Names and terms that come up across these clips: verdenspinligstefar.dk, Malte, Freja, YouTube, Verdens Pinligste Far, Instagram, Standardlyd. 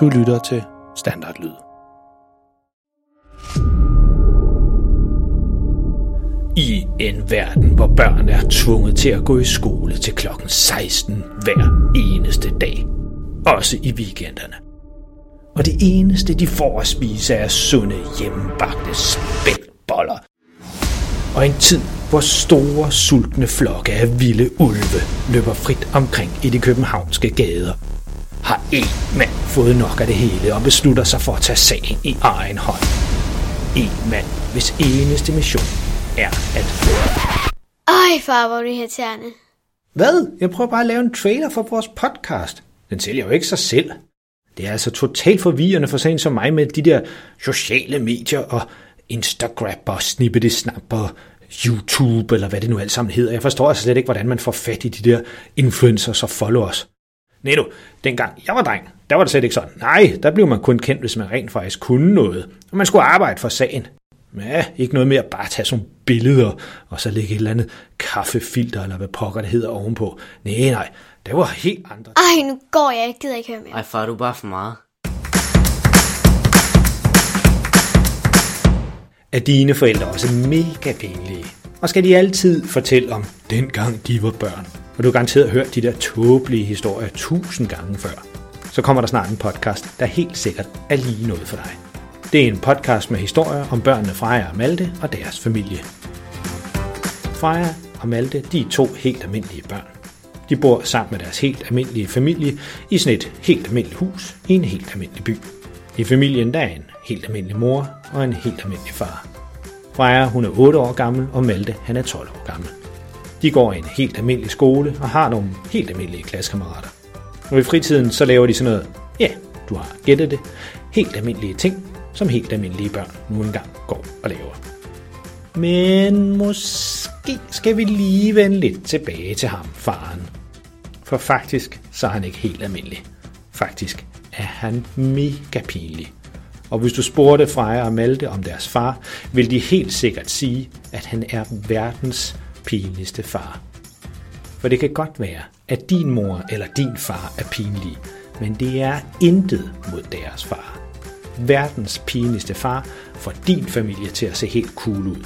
Du lytter til Standardlyd. I en verden, hvor børn er tvunget til at gå i skole til klokken 16 hver eneste dag. Også i weekenderne. Og det eneste, de får at spise, er sunde, hjemmebagte spætboller. Og en tid, hvor store, sultne flokke af vilde ulve løber frit omkring i de københavnske gader, har én mand fået nok af det hele og beslutter sig for at tage sagen i egen hånd. En mand, hvis eneste mission er at... Øj, far, hvor er det irriterende. Hvad? Jeg prøver bare at lave en trailer for vores podcast. Den sælger jo ikke sig selv. Det er altså totalt forvirrende for sådan som mig med de der sociale medier og Instagram og snippetesnap og YouTube eller hvad det nu alt sammen hedder. Jeg forstår altså slet ikke, hvordan man får fat i de der influencers og followers. Næh nu, dengang jeg var dreng, der var det slet ikke sådan. Nej, der blev man kun kendt, hvis man rent faktisk kunne noget. Og man skulle arbejde for sagen. Ja, ikke noget mere bare tage sådan billeder og så lægge et eller andet kaffefilter eller hvad pokker det hedder ovenpå. Nej, det var helt andre. Ej, nu går jeg ikke. Gider ikke høre mere. Ej far, du er bare for meget. Er dine forældre også mega pinlige? Og skal de altid fortælle om dengang de var børn? Og du har garanteret hørt de der tåbelige historier 1000 gange før. Så kommer der snart en podcast, der helt sikkert er lige noget for dig. Det er en podcast med historier om børnene Freja og Malte og deres familie. Freja og Malte, de er to helt almindelige børn. De bor sammen med deres helt almindelige familie i sådan et helt almindeligt hus i en helt almindelig by. I familien der er en helt almindelig mor og en helt almindelig far. Freja, hun er 8 år gammel, og Malte, han er 12 år gammel. De går i en helt almindelig skole og har nogle helt almindelige klassekammerater. Og i fritiden så laver de sådan noget, ja, du har gættet det, helt almindelige ting, som helt almindelige børn nu engang går og laver. Men måske skal vi lige vende lidt tilbage til ham, faren. For faktisk så er han ikke helt almindelig. Faktisk er han mega pinlig. Og hvis du spurgte Freja og Malte om deres far, vil de helt sikkert sige, at han er verdens pinligste far. For det kan godt være, at din mor eller din far er pinlig, men det er intet mod deres far. Verdens pinligste far får din familie til at se helt cool ud.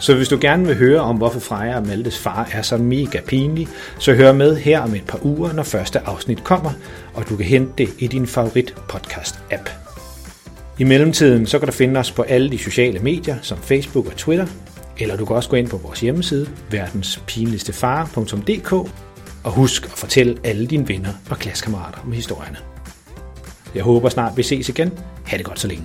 Så hvis du gerne vil høre om, hvorfor Freja og Maltes far er så mega pinlig, så hør med her om et par uger, når første afsnit kommer, og du kan hente det i din favorit podcast-app. I mellemtiden så kan du finde os på alle de sociale medier, som Facebook og Twitter, eller du kan også gå ind på vores hjemmeside, verdenspinligstefar.dk, og husk at fortælle alle dine venner og klassekammerater om historierne. Jeg håber snart, vi ses igen. Ha' det godt så længe.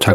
Tak